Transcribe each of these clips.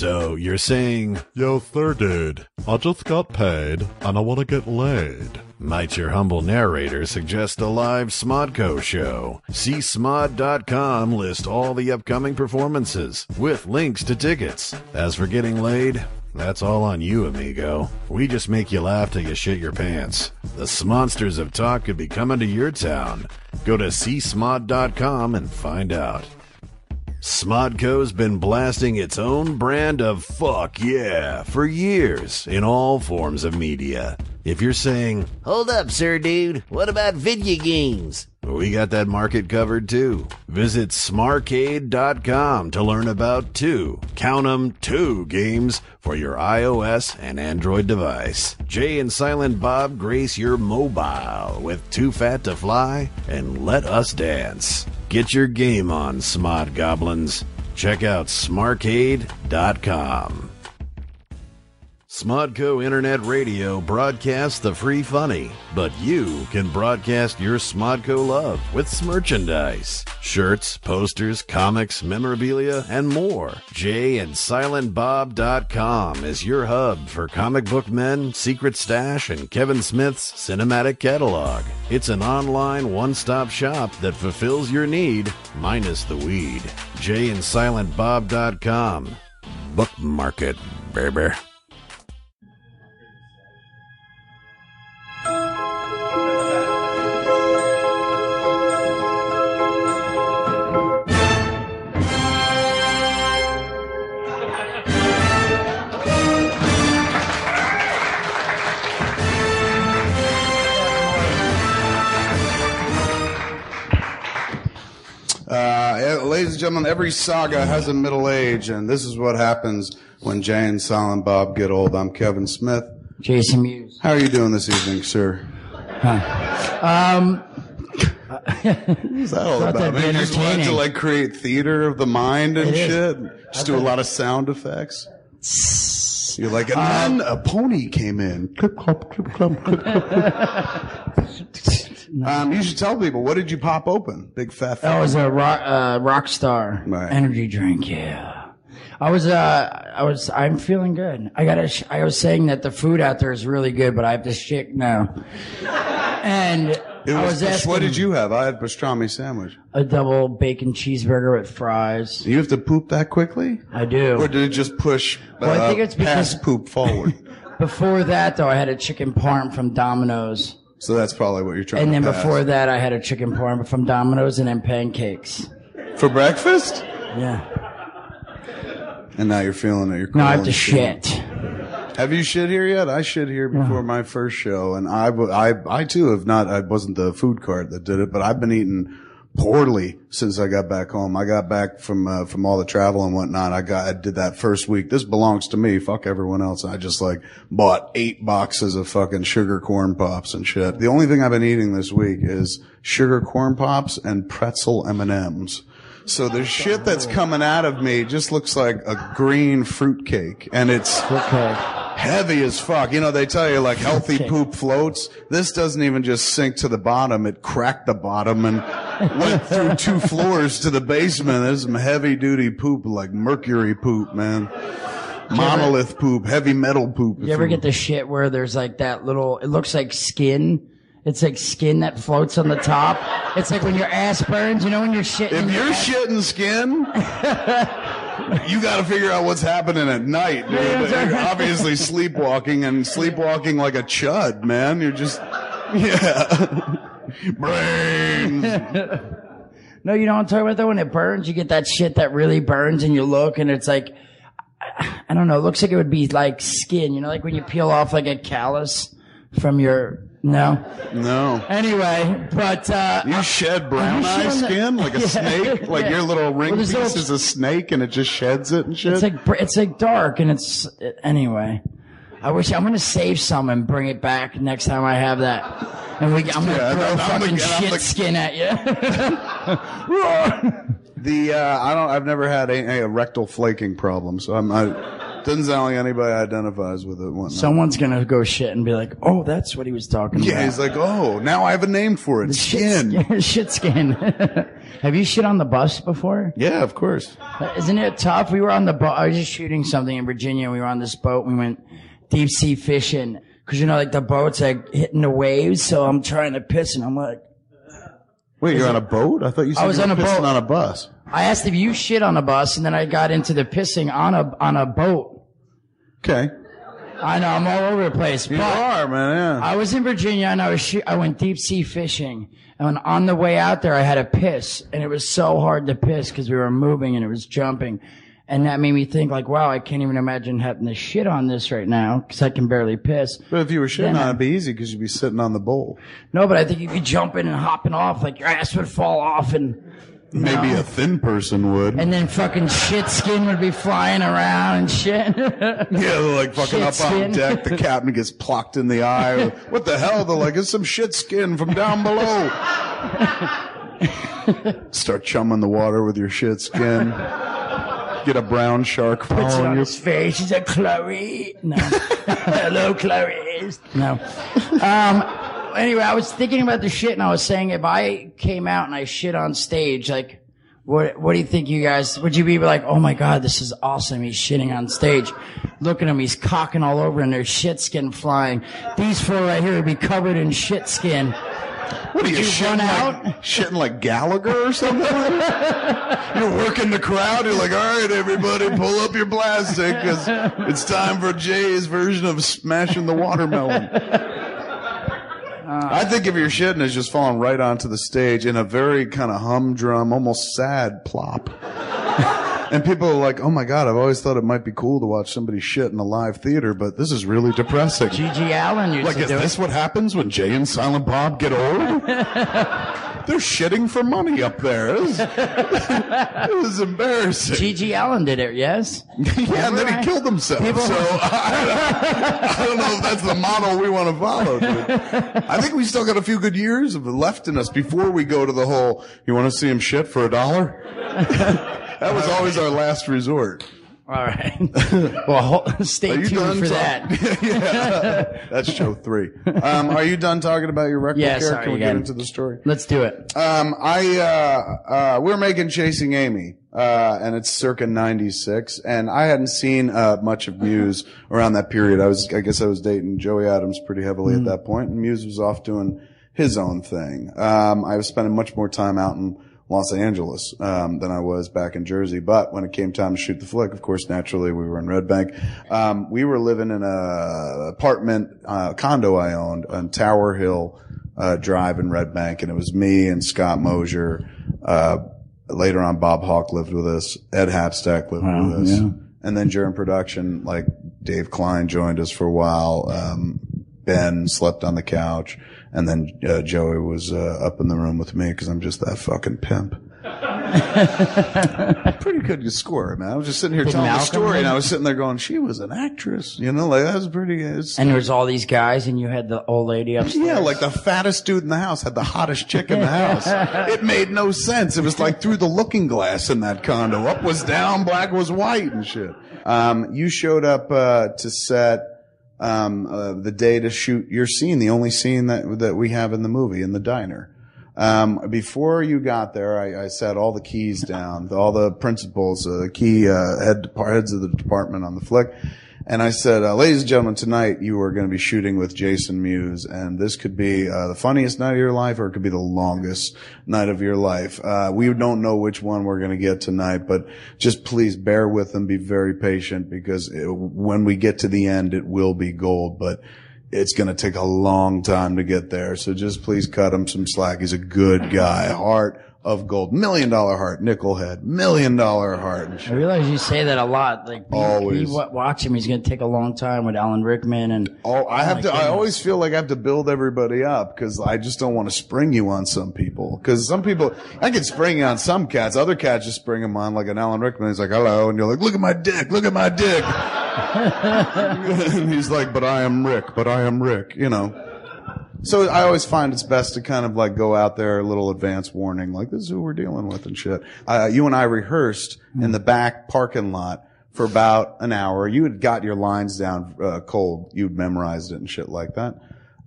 So you're saying, yo, third dude, I just got paid and I want to get laid. Might your humble narrator suggest a live Smodco show? See Smod.com list all the upcoming performances with links to tickets. As for getting laid, that's all on you, amigo. We just make you laugh till you shit your pants. The Smonsters of Talk could be coming to your town. Go to csmod.com and find out. Smodco's been blasting its own brand of fuck yeah for years in all forms of media. If you're saying, hold up, sir dude, what about video games? We got that market covered too. Visit smarcade.com to learn about two, count 'em, two games for your iOS and Android device. Jay and Silent Bob grace your mobile with Too Fat to Fly and Let Us Dance. Get your game on, Smod Goblins. Check out smarcade.com. Smodco Internet Radio broadcasts the free funny, but you can broadcast your Smodco love with merchandise. Shirts, posters, comics, memorabilia, and more. Jayandsilentbob.com is your hub for Comic Book Men, Secret Stash, and Kevin Smith's cinematic catalog. It's an online one-stop shop that fulfills your need, minus the weed. Jayandsilentbob.com. Bookmark it, baby. Ladies and gentlemen, every saga has a middle age, and this is what happens when Jay and Silent Bob get old. I'm Kevin Smith. Jason Mewes. How are you doing this evening, sir? What's that all about? You just wanted to like create theater of the mind and shit? Just do a lot of sound effects? You're like, and then a pony came in. Clip, clop, clip, clop, clip, clop. You should tell people, what did you pop open? Big fat fan. That was a rock star energy drink. Yeah, I'm feeling good. I was saying that the food out there is really good, but I have to shit now. And I was asking, what did you have? I had a pastrami sandwich. A double bacon cheeseburger with fries. You have to poop that quickly? I do. Or did it just push I think it's past poop forward? Before that, though, I had a chicken parm from Domino's. So that's probably what you're trying to do. And then before that, I had a chicken parm from Domino's and then pancakes. For breakfast? Yeah. And now you're feeling it. You're cool. Now I have to shit. Have you shit here yet? I shit here before my first show. And I too have not, I wasn't the food cart that did it, but I've been eating poorly since I got back home. I got back from all the travel and whatnot. I did that first week. This belongs to me. Fuck everyone else. I just like bought 8 boxes of fucking sugar corn pops and shit. The only thing I've been eating this week is sugar corn pops and pretzel M&Ms. So the shit that's coming out of me just looks like a green fruitcake, and it's heavy as fuck. You know, they tell you like healthy poop floats. This doesn't even just sink to the bottom. It cracked the bottom and went through 2 floors to the basement. There's some heavy duty poop, like mercury poop, man. Monolith poop, heavy metal poop. You ever get the shit where there's like that little, it looks like skin. It's like skin that floats on the top. It's like when your ass burns, you know, when you're shitting. If you're shitting skin, you got to figure out what's happening at night, dude. You're obviously sleepwalking like a chud, man. You're just, brains. No, you know what I'm talking about, though? When it burns, you get that shit that really burns, and you look, and it's like, I don't know. It looks like it would be like skin, you know, like when you peel off like a callus from your... No. Anyway, but... you shed brown eye skin like a snake? Like your little ring piece is a snake and it just sheds it and shit? It's like dark and it's... Anyway. I'm going to save some and bring it back next time I have that. And I'm going to throw fucking shit skin at you. I've never had a rectal flaking problem, so I'm... Doesn't sound like anybody identifies with it. Whatnot. Someone's going to go shit and be like, oh, that's what he was talking about. Yeah, he's like, oh, now I have a name for it. Skin. Shit skin. Have you shit on the bus before? Yeah, of course. Isn't it tough? We were on the boat. I was just shooting something in Virginia. And we were on this boat. And we went deep sea fishing. Because, you know, like the boat's like hitting the waves. So I'm trying to piss and I'm like. Wait, you're on a boat? I thought you said you were pissing on a bus. I asked if you shit on a bus, and then I got into the pissing on a boat. Okay. I know, I'm all over the place. You are, man, yeah. I was in Virginia, and I went deep-sea fishing. And on the way out there, I had a piss, and it was so hard to piss because we were moving and it was jumping. And that made me think, like, wow, I can't even imagine having to shit on this right now because I can barely piss. But if you were shitting on it, it'd be easy because you'd be sitting on the bowl. No, but I think you'd be jumping and hopping off. Like, your ass would fall off and... Maybe a thin person would. And then fucking shit skin would be flying around and shit. Yeah, like fucking shit up skin. On deck. The captain gets plucked in the eye. What the hell? They're like, it's some shit skin from down below. Start chumming the water with your shit skin. Get a brown shark following you. Puts it on his face. He's like, Chloe. No. Hello, Chloe. No. Anyway, I was thinking about the shit, and I was saying if I came out and I shit on stage, like, what do you think, you guys? Would you be like, oh, my God, this is awesome. He's shitting on stage. Look at him. He's cocking all over, and there's shit skin flying. These four right here would be covered in shit skin. What are you shitting out? Like, shitting like Gallagher or something? You're working the crowd. You're like, all right, everybody, pull up your plastic because it's time for Jay's version of smashing the watermelon. I think if you're shitting, it's just falling right onto the stage in a very kind of humdrum, almost sad plop. And people are like, oh, my God, I've always thought it might be cool to watch somebody shit in a live theater, but this is really depressing. GG Allin used to do it. Like, is this what happens when Jay and Silent Bob get old? They're shitting for money up there. It was embarrassing. GG Allin did it, yes? Yeah, and then he killed himself. So I don't know if that's the model we want to follow. Dude. I think we still got a few good years left in us before we go to the whole, you want to see him shit for $1? That was always our last resort. All right. Well, stay tuned for that. Yeah. That's show 3. Are you done talking about your record care? Sorry, can we get into the story? Let's do it. We're making Chasing Amy, and it's circa 96, and I hadn't seen much of Muse around that period. I guess I was dating Joey Adams pretty heavily at that point, and Muse was off doing his own thing. I was spending much more time out in Los Angeles than I was back in Jersey. But when it came time to shoot the flick, of course, naturally, we were in Red Bank. We were living in a apartment, condo I owned on Tower Hill Drive in Red Bank. And it was me and Scott Mosier. Later on, Bob Hawk lived with us. Ed Hapstack lived with us. Yeah. And then during production, like Dave Klein joined us for a while. Ben slept on the couch. And then Joey was up in the room with me because I'm just that fucking pimp. Pretty good score, man. I was just sitting here telling the story, and I was sitting there going, she was an actress. You know, like, that was pretty good. And there was all these guys, and you had the old lady upstairs. Yeah, like the fattest dude in the house had the hottest chick in the house. It made no sense. It was like through the looking glass in that condo. Up was down, black was white and shit. You showed up to set... the day to shoot your scene, the only scene that we have in the movie, in the diner. Before you got there, I set all the keys down, all the principals, the key, heads of the department on the flick. And I said, ladies and gentlemen, tonight you are going to be shooting with Jason Mewes, and this could be the funniest night of your life, or it could be the longest night of your life. We don't know which one we're going to get tonight, but just please bear with them, be very patient, because when we get to the end, it will be gold, but it's going to take a long time to get there. So just please cut him some slack. He's a good guy, heart of gold, $1 million heart, nickel head, $1 million heart. I realize you say that a lot. Like, always. Watch him. He's going to take a long time with Alan Rickman and. Oh, I always feel like I have to build everybody up because I just don't want to spring you on some people. Because some people, I can spring you on some cats. Other cats just spring them on like an Alan Rickman. He's like, hello. And you're like, look at my dick. Look at my dick. And he's like, but I am Rick. But I am Rick, you know. So I always find it's best to kind of like go out there a little advance warning, like this is who we're dealing with and shit. You and I rehearsed in the back parking lot for about an hour. You had got your lines down cold. You'd memorized it and shit like that.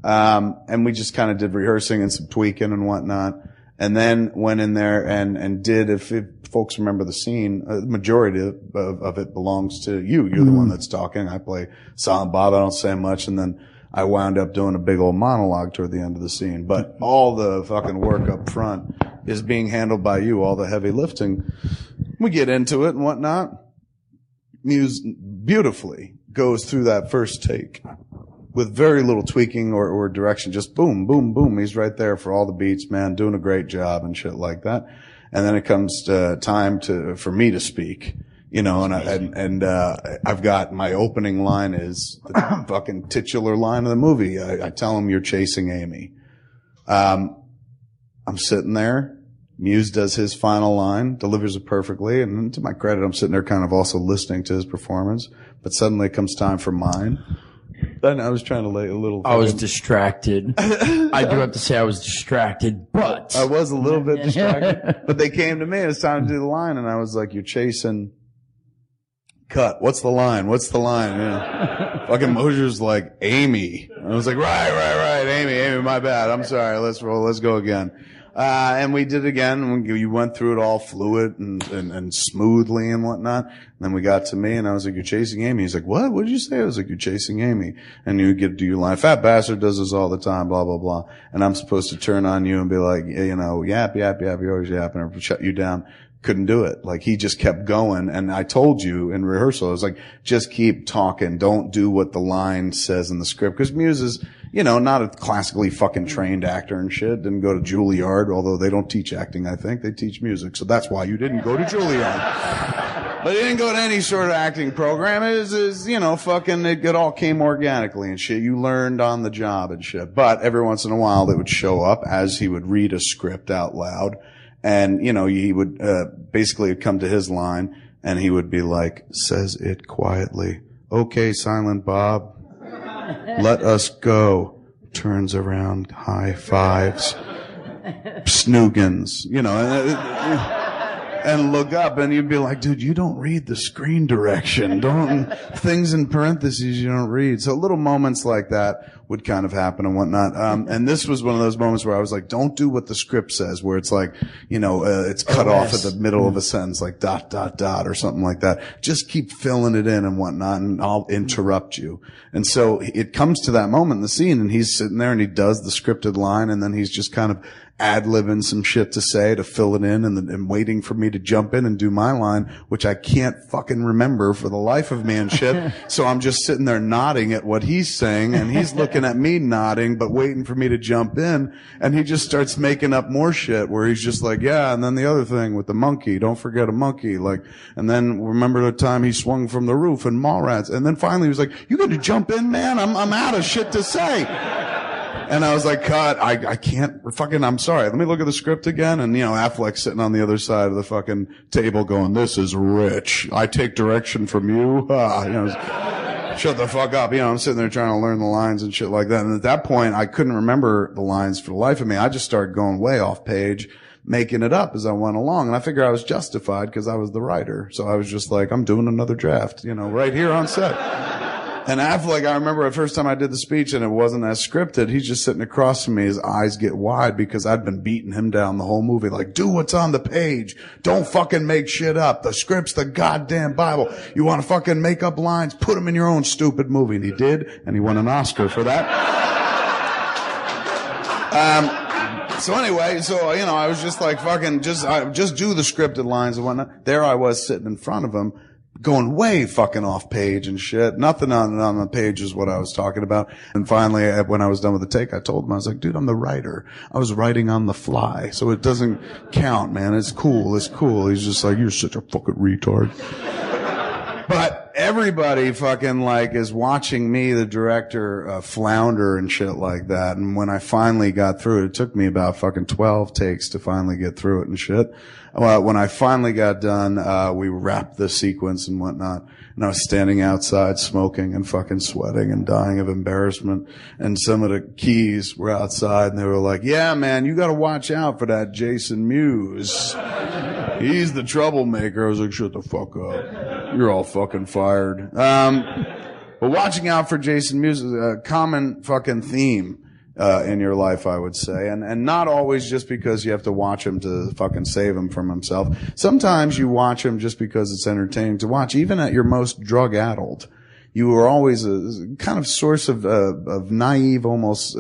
And we just kind of did rehearsing and some tweaking and whatnot. And then went in there and did, if folks remember the scene, the majority of it belongs to you. You're the one that's talking. I play Silent Bob. I don't say much. And then I wound up doing a big old monologue toward the end of the scene. But all the fucking work up front is being handled by you, all the heavy lifting. We get into it and whatnot. Muse beautifully goes through that first take with very little tweaking or direction. Just boom, boom, boom. He's right there for all the beats, man, doing a great job and shit like that. And then it comes to time for me to speak. You know, and I've got my opening line is the fucking titular line of the movie. I tell him you're chasing Amy. I'm sitting there. Muse does his final line, delivers it perfectly. And to my credit, I'm sitting there kind of also listening to his performance. But suddenly it comes time for mine. Then I was trying to lay a little. I was distracted. I do have to say I was distracted, but. I was a little bit distracted. But they came to me. It was time to do the line. And I was like, you're chasing. Cut. What's the line? What's the line? You know, fucking Mosier's like, Amy. And I was like, right. Amy, my bad. I'm sorry. Let's roll. Let's go again. And we did it again. You went through it all fluid and smoothly and whatnot. And then we got to me and I was like, you're chasing Amy. He's like, what? What did you say? I was like, you're chasing Amy. And you get to do your line. Fat bastard does this all the time, blah, blah, blah. And I'm supposed to turn on you and be like, you know, yap. You're always yapping or shut you down. Couldn't do it. Like, he just kept going. And I told you in rehearsal, I was like, just keep talking. Don't do what the line says in the script. Because Muse is, you know, not a classically fucking trained actor and shit. Didn't go to Juilliard, although they don't teach acting, I think. They teach music. So that's why you didn't go to Juilliard. But he didn't go to any sort of acting program. It was, you know, fucking, it all came organically and shit. You learned on the job and shit. But every once in a while, they would show up as he would read a script out loud. And, you know, he would basically come to his line, and he would be like, says it quietly. Okay, Silent Bob, let us go. Turns around, high fives, snoogans, you know. And look up, and you'd be like, dude, you don't read the screen direction. Don't things in parentheses you don't read. So little moments like that would kind of happen and whatnot. And this was one of those moments where I was like, don't do what the script says, where it's like, you know, it's cut off at the middle of a sentence, like ... or something like that. Just keep filling it in and whatnot, and I'll interrupt you. And so it comes to that moment in the scene, and he's sitting there, and he does the scripted line, and then he's just kind of ad-libbing some shit to say to fill it in and waiting for me to jump in and do my line, which I can't fucking remember for the life of me and shit. So I'm just sitting there nodding at what he's saying, and he's looking at me nodding but waiting for me to jump in, and he just starts making up more shit where he's just like, yeah, and then the other thing with the monkey, don't forget a monkey, like, and then remember the time he swung from the roof and Mallrats, and then finally he was like, you got to jump in, man, I'm out of shit to say. And I was like, God, I can't fucking, I'm sorry. Let me look at the script again. And, you know, Affleck's sitting on the other side of the fucking table going, this is rich. I take direction from you. You know, shut the fuck up. You know, I'm sitting there trying to learn the lines and shit like that. And at that point, I couldn't remember the lines for the life of me. I just started going way off page, making it up as I went along. And I figured I was justified because I was the writer. So I was just like, I'm doing another draft, you know, right here on set. And Affleck, I remember the first time I did the speech and it wasn't as scripted. He's just sitting across from me. His eyes get wide because I'd been beating him down the whole movie. Like, do what's on the page. Don't fucking make shit up. The script's the goddamn Bible. You want to fucking make up lines? Put them in your own stupid movie. And he did. And he won an Oscar for that. So anyway, so, you know, I was just like, fucking, just do the scripted lines and whatnot. There I was sitting in front of him, going way fucking off page and shit. Nothing on the page is what I was talking about. And finally, when I was done with the take, I told him, I was like, dude, I'm the writer. I was writing on the fly. So it doesn't count, man. It's cool. It's cool. He's just like, you're such a fucking retard. But everybody fucking like is watching me, the director, flounder and shit like that. And when I finally got through it, it took me about fucking 12 takes to finally get through it and shit. When I finally got done, we wrapped the sequence and whatnot, and I was standing outside smoking and fucking sweating and dying of embarrassment, and some of the keys were outside, and they were like, yeah, man, you gotta watch out for that Jason Mewes. He's the troublemaker. I was like, shut the fuck up. You're all fucking fired. But watching out for Jason Mewes is a common fucking theme in your life, I would say. And not always just because you have to watch him to fucking save him from himself. Sometimes you watch him just because it's entertaining to watch. Even at your most drug-addled, you are always a kind of source of naive, almost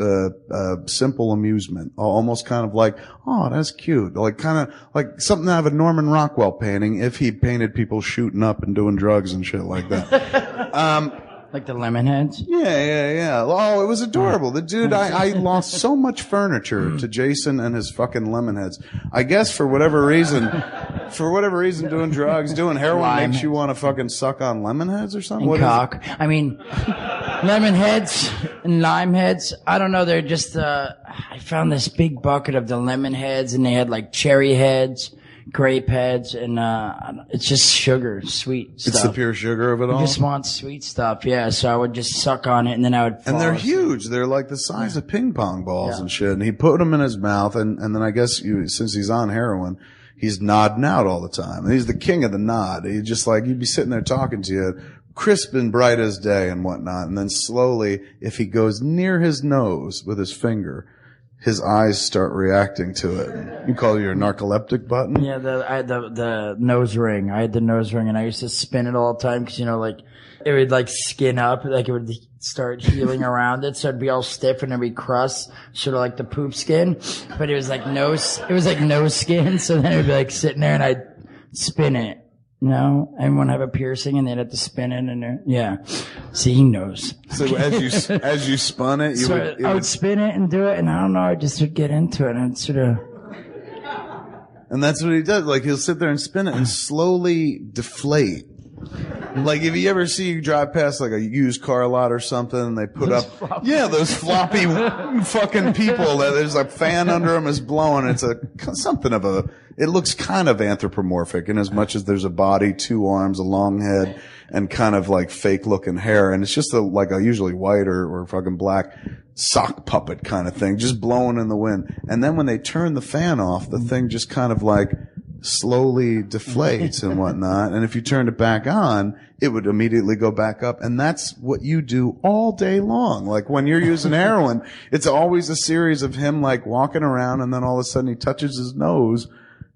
simple amusement. Almost kind of like, oh, that's cute. Like kind of like something out of a Norman Rockwell painting if he painted people shooting up and doing drugs and shit like that. Like the Lemonheads? Yeah. Oh, it was adorable. The dude, I lost so much furniture to Jason and his fucking Lemonheads. I guess for whatever reason, doing drugs, doing heroin makes you want to fucking suck on Lemonheads or something? And cock. I mean, Lemonheads and Limeheads, I don't know, they're just, I found this big bucket of the Lemonheads and they had like cherry heads. Grape heads, and it's just sugar, sweet stuff. It's the pure sugar of it all? I just want sweet stuff, yeah. So I would just suck on it, and then I would fall. And they're huge. They're like the size of ping pong balls and shit. And he put them in his mouth, and then I guess since he's on heroin, he's nodding out all the time. And he's the king of the nod. He's just like, you'd be sitting there talking to you, crisp and bright as day and whatnot. And then slowly, if he goes near his nose with his finger, his eyes start reacting to it. You call it your narcoleptic button? Yeah, I had the nose ring. I had the nose ring, and I used to spin it all the time because, you know, like, it would, like, skin up. Like, it would start healing around it, so it'd be all stiff and it'd be crust, sort of like the poop skin. But it was, like, no skin, so then it would be, like, sitting there, and I'd spin it. No, everyone have a piercing and they'd have to spin it and see, he knows. So as you spun it, I would spin it and do it, and I don't know, I just would get into it and I'd sort of. And that's what he does. Like, he'll sit there and spin it and slowly deflate. Like, if you ever see you drive past, like, a used car lot or something, and they put those up... Floppy. Yeah, those floppy fucking people that there's a fan under them is blowing. It's something of a... It looks kind of anthropomorphic in as much as there's a body, two arms, a long head, and kind of, like, fake-looking hair. And it's just, a usually white or fucking black sock puppet kind of thing, just blowing in the wind. And then when they turn the fan off, the thing just kind of, like... slowly deflates and whatnot. And if you turned it back on, it would immediately go back up. And that's what you do all day long. Like, when you're using heroin, it's always a series of him, like, walking around, and then all of a sudden he touches his nose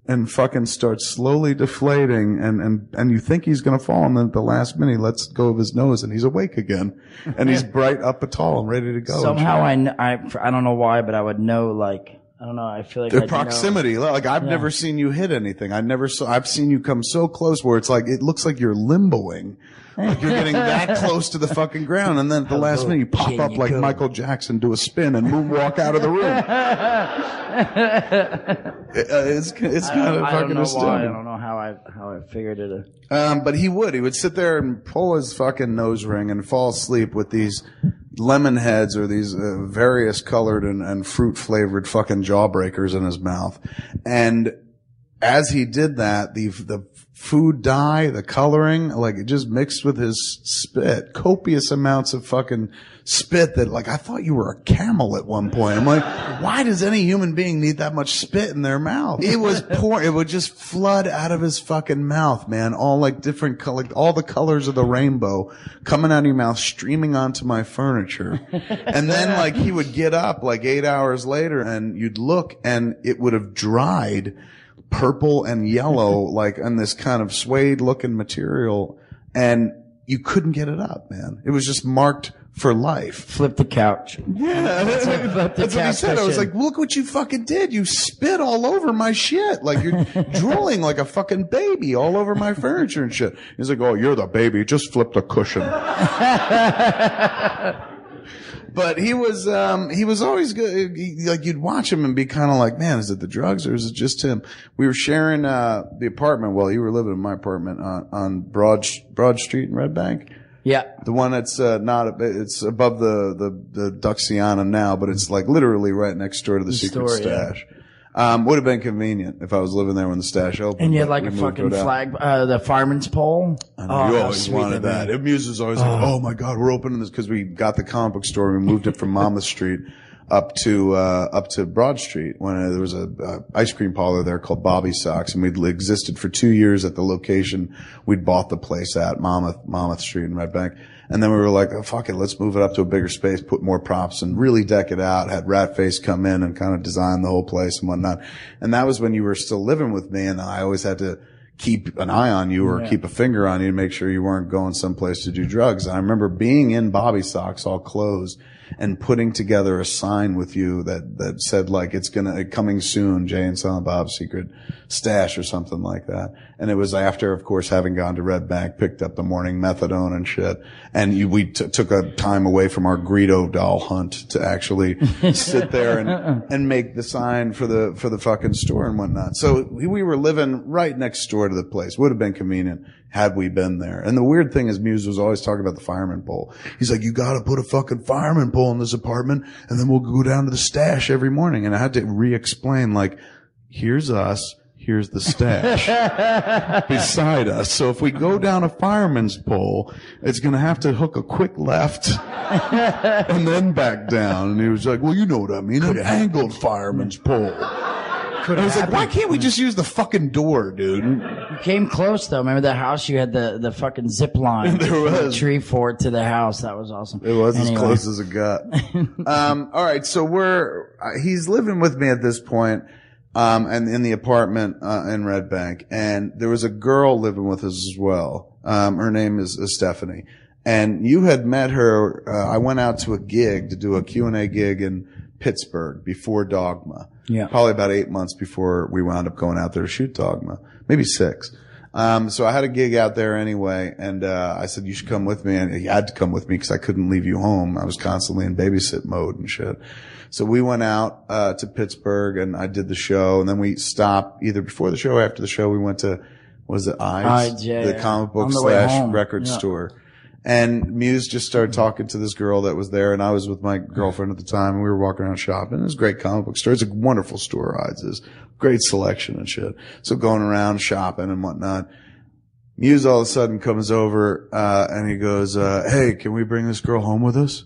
and fucking starts slowly deflating, and you think he's gonna fall, and then at the last minute he lets go of his nose, and he's awake again, and he's bright up at all and ready to go. Somehow I don't know why, but I would know, like, I don't know. I feel like the proximity. Like, I've never seen you hit anything. I've seen you come so close where it's like it looks like you're limboing, like you're getting that close to the fucking ground, and then at the last minute you pop up like Michael Jackson, do a spin, and moonwalk out of the room. It's kind of fucking astounding. I don't know how I figured it out. But he would sit there and pull his fucking nose ring and fall asleep with these lemon heads or these various colored and fruit flavored fucking jawbreakers in his mouth. And as he did that, the food dye, the coloring, like, it just mixed with his spit, copious amounts of fucking spit that, like, I thought you were a camel at one point. I'm like, why does any human being need that much spit in their mouth? It was it would just flood out of his fucking mouth, man. All, like, different color, all the colors of the rainbow coming out of your mouth, streaming onto my furniture. And then, like, he would get up like 8 hours later and you'd look and it would have dried purple and yellow, like, on this kind of suede looking material, and you couldn't get it up, man. It was just marked for life. Flip the couch. Yeah, that's what he said. I was like, look what you fucking did. You spit all over my shit. Like, you're drooling like a fucking baby all over my furniture and shit. He's like, oh, you're the baby. Just flip the cushion. But he was always good. Like, you'd watch him and be kind of like, man, is it the drugs or is it just him? We were sharing the apartment. Well, you were living in my apartment on Broad Street in Red Bank. Yeah, the one that's it's above the Duxiana now, but it's like literally right next door to the Secret Stash. Yeah. Would have been convenient if I was living there when the stash opened. And you had like a fucking flag, the fireman's pole. I know, you always wanted that. Muse was always like, oh my God, we're opening this, because we got the comic book store. We moved it from Monmouth Street up to Broad Street when there was a ice cream parlor there called Bobby Socks, and we'd existed for 2 years at the location we'd bought the place at, Monmouth Street in Red Bank. And then we were like, oh, fuck it, let's move it up to a bigger space, put more props and really deck it out, had Ratface come in and kind of design the whole place and whatnot. And that was when you were still living with me, and I always had to keep an eye on you or keep a finger on you to make sure you weren't going someplace to do drugs. And I remember being in Bobby Socks all closed and putting together a sign with you that said, like, it's gonna, coming soon, Jay and Silent Bob's Secret Stash or something like that. And it was after, of course, having gone to Red Bank, picked up the morning methadone and shit. And we took a time away from our Greedo doll hunt to actually sit there and make the sign for the fucking store and whatnot. So we were living right next door to the place. Would have been convenient had we been there. And the weird thing is, Muse was always talking about the fireman pole. He's like, you gotta put a fucking fireman pole in this apartment, and then we'll go down to the stash every morning. And I had to re-explain, like, here's us, here's the stash beside us. So if we go down a fireman's pole, it's going to have to hook a quick left and then back down. And he was like, well, you know what I mean, an angled fireman's pole. And I was like, why can't we just use the fucking door, dude? You came close, though. Remember the house? You had the fucking zip line. There was. The tree fort to the house. That was awesome. It was anyway. As close as it got. All right, so he's living with me at this point. And in the apartment, in Red Bank. And there was a girl living with us as well. Her name is Stephanie. And you had met her, I went out to a gig to do a Q&A gig in Pittsburgh before Dogma. Yeah. Probably about 8 months before we wound up going out there to shoot Dogma. Maybe 6. So I had a gig out there anyway. And, I said, you should come with me. And he had to come with me because I couldn't leave you home. I was constantly in babysit mode and shit. So we went out to Pittsburgh, and I did the show, and then we stopped either before the show or after the show. We went to, was it Ives? Yeah, the comic book / record store. And Muse just started talking to this girl that was there, and I was with my girlfriend at the time, and we were walking around shopping. It was a great comic book store. It's a wonderful store, Ives is. Great selection and shit. So going around shopping and whatnot. Muse all of a sudden comes over and he goes, hey, can we bring this girl home with us?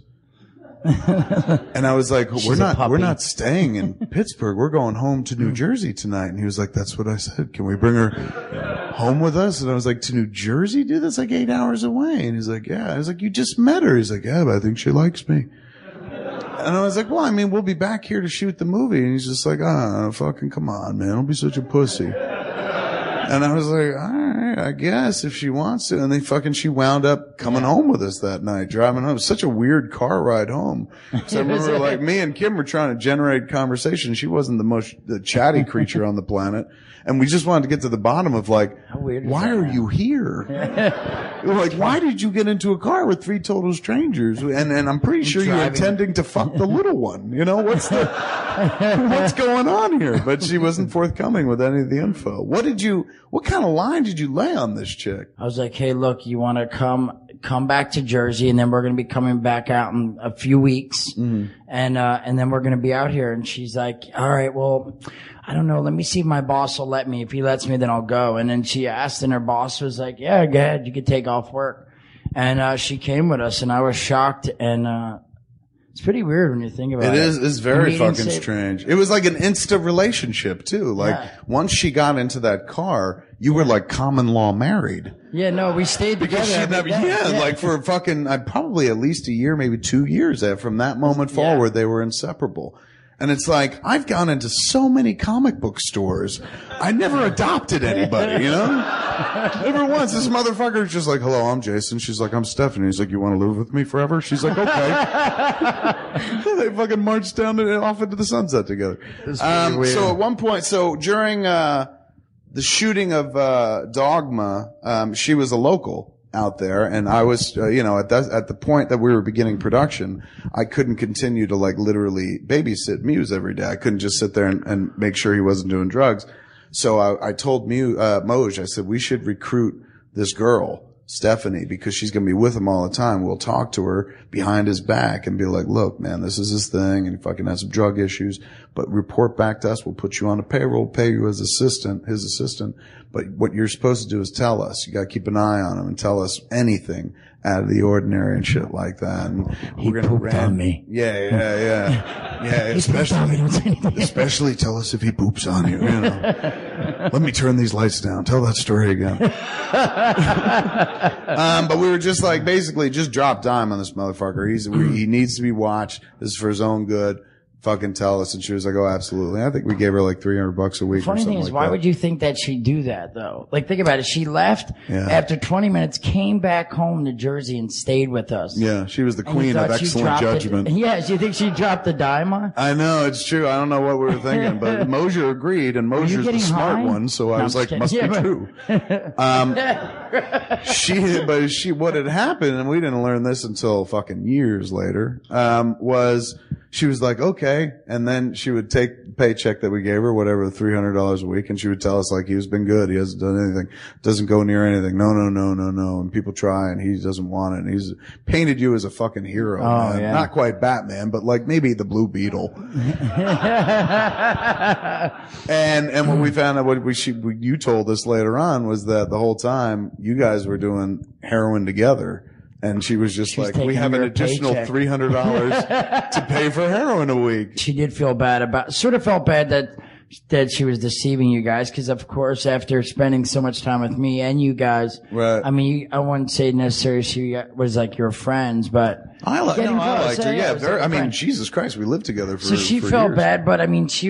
And I was like, we're not staying in Pittsburgh. We're going home to New Jersey tonight. And he was like, that's what I said. Can we bring her home with us? And I was like, to New Jersey, dude? That's like 8 hours away. And he's like, yeah. I was like, you just met her. He's like, yeah, but I think she likes me. And I was like, well, I mean, we'll be back here to shoot the movie. And he's just like, oh, fucking come on, man. Don't be such a pussy. And I was like, all right, I guess if she wants to. And she wound up coming home with us that night, driving home. It was such a weird car ride home. So I remember, like, me and Kim were trying to generate conversation. She wasn't the most chatty creature on the planet. And we just wanted to get to the bottom of, like, why are you here? We were like, why did you get into a car with 3 total strangers? And I'm pretty sure you're intending to fuck the little one. You know, what's going on here? But she wasn't forthcoming with any of the info. What kind of line did you lay on this chick? I was like, hey, look, you want to come back to Jersey, and then we're going to be coming back out in a few weeks. Mm-hmm. And then we're going to be out here. And she's like, all right, well, I don't know. Let me see if my boss will let me. If he lets me, then I'll go. And then she asked, and her boss was like, yeah, go ahead. You could take off work. And, she came with us, and I was shocked. And, it's pretty weird when you think about it. It is. It's very fucking strange. It was like an insta relationship, too. Like, once she got into that car, you were like common law married. Yeah, no, we stayed together. Because like for fucking probably at least a year, maybe 2 years from that moment forward, they were inseparable. And it's like, I've gone into so many comic book stores. I never adopted anybody, you know? Never once. This motherfucker's just like, hello, I'm Jason. She's like, I'm Stephanie. He's like, you want to live with me forever? She's like, okay. They fucking marched down and off into the sunset together. So at one point, during the shooting of Dogma, she was a local out there, and I was, at the point that we were beginning production, I couldn't continue to, like, literally babysit Muse every day. I couldn't just sit there and make sure he wasn't doing drugs. So I told Moj, I said, we should recruit this girl, Stephanie, because she's going to be with him all the time. We'll talk to her behind his back and be like, look, man, this is his thing, and he fucking has some drug issues, but report back to us. We'll put you on the payroll, pay you as his assistant. But what you're supposed to do is tell us. You got to keep an eye on him and tell us anything out of the ordinary and shit like that. And he pooped on me. Yeah. Especially tell us if he poops on you. You know. Let me turn these lights down. Tell that story again. But we were just like, basically just drop dime on this motherfucker. He needs to be watched. This is for his own good. Fucking tell us. And she was like, oh, absolutely. I think we gave her like $300 a week. Funny thing is, why would you think that she'd do that though? Like, think about it. She left after 20 minutes, came back home to Jersey and stayed with us. Yeah. She was the queen of excellent judgment. Yeah. You think she dropped the dime on? I know. It's true. I don't know what we were thinking, but Mosier agreed, and Mosier's the smart one. So I was like, must be true. What had happened, and we didn't learn this until fucking years later, was, she was like, okay. And then she would take the paycheck that we gave her, whatever, $300 a week. And she would tell us, like, he's been good. He hasn't done anything. Doesn't go near anything. No. And people try, and he doesn't want it. And he's painted you as a fucking hero. Oh, man. Yeah. Not quite Batman, but like maybe the Blue Beetle. And when we found out what you told us later on was that the whole time you guys were doing heroin together. And she was just like, we have an additional $300 to pay for heroin a week. She did feel bad about, sort of felt bad that she was deceiving you guys. Cause of course, after spending so much time with me and you guys, right. I mean, I wouldn't say necessarily she was like your friends, but I liked her. Yeah. I mean, Jesus Christ, we lived together for years. So she felt bad, but I mean, she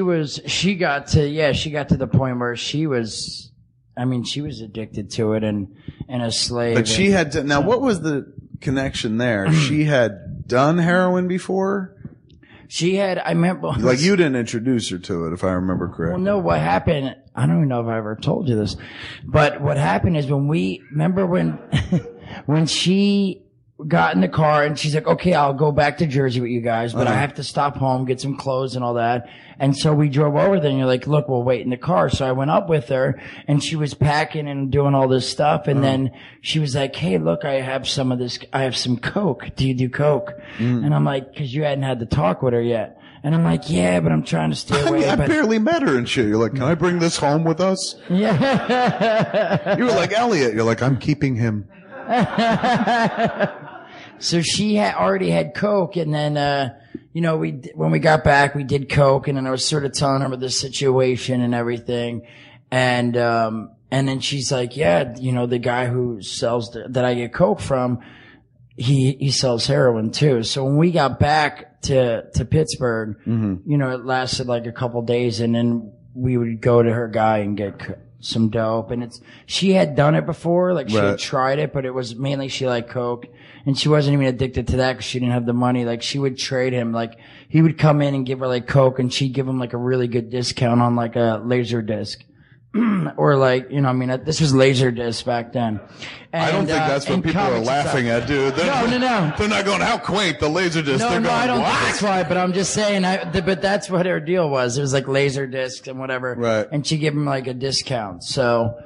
got to the point where she was addicted to it and a slave. But she had to, now what was the connection there? She had done heroin before? I remember. Like you didn't introduce her to it, if I remember correctly. Well, no, what happened, I don't even know if I ever told you this, but what happened is when she got in the car and she's like, okay, I'll go back to Jersey with you guys, but I have to stop home, get some clothes and all that. And so we drove over there and you're like, look, we'll wait in the car. So I went up with her and she was packing and doing all this stuff. And then she was like, hey, look, I have some Coke. Do you do Coke? And I'm like, cause you hadn't had the talk with her yet. And I'm like, yeah, but I'm trying to stay away. I barely met her and shit. You're like, can I bring this home with us? Yeah. You were like, Elliot. You're like, I'm keeping him. So she already had Coke, and then, when we got back, we did Coke, and then I was sort of telling her about the situation and everything. And then she's like, yeah, the guy who sells that I get Coke from, he sells heroin too. So when we got back to Pittsburgh, it lasted like a couple days, and then we would go to her guy and get some dope, and she had done it before, like she had tried it, but it was mainly she liked Coke, and she wasn't even addicted to that because she didn't have the money. Like she would trade him, like he would come in and give her like Coke, and she'd give him like a really good discount on like a LaserDisc. Or like, this was LaserDisc back then. And I don't think that's what people are laughing at, dude. No. They're not going, how quaint, the LaserDisc. I don't think that's why, but I'm just saying, but that's what her deal was. It was like LaserDiscs and whatever. Right. And she gave him like a discount. So,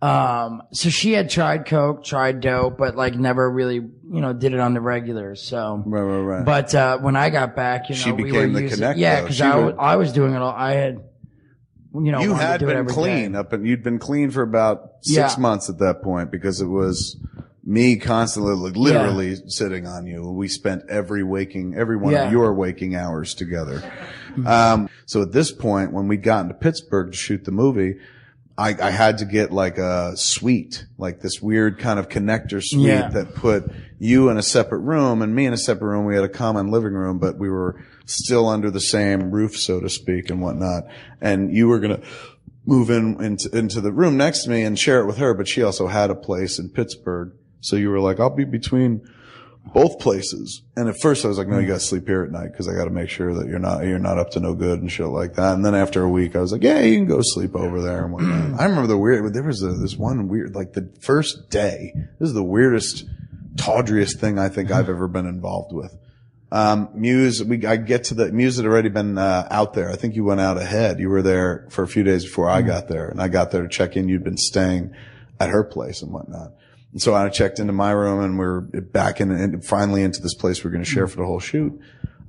so she had tried Coke, tried dope, but like never really, did it on the regular. So, right. But, when I got back, she became the connector. Yeah, because I was doing it all. I had, you had been clean up, and you'd been clean for about 6 months at that point, because it was me constantly, literally sitting on you. We spent every one of your waking hours together. So at this point, when we got into Pittsburgh to shoot the movie, I had to get like a suite, like this weird kind of connector suite that put you in a separate room and me in a separate room. We had a common living room, but we were still under the same roof, so to speak, and whatnot. And you were going to move into the room next to me and share it with her, but she also had a place in Pittsburgh. So you were like, I'll be between both places. And at first I was like, no, you gotta sleep here at night, because I gotta make sure that you're not up to no good and shit like that. And then after a week I was like, yeah, you can go sleep over there and whatnot. I remember the first day, this is the weirdest, tawdriest thing I think I've ever been involved with. Muse, Muse had already been, out there. I think you went out ahead. You were there for a few days before I got there, and I got there to check in. You'd been staying at her place and whatnot. And so I checked into my room, and we were back in, and finally into this place we're going to share for the whole shoot.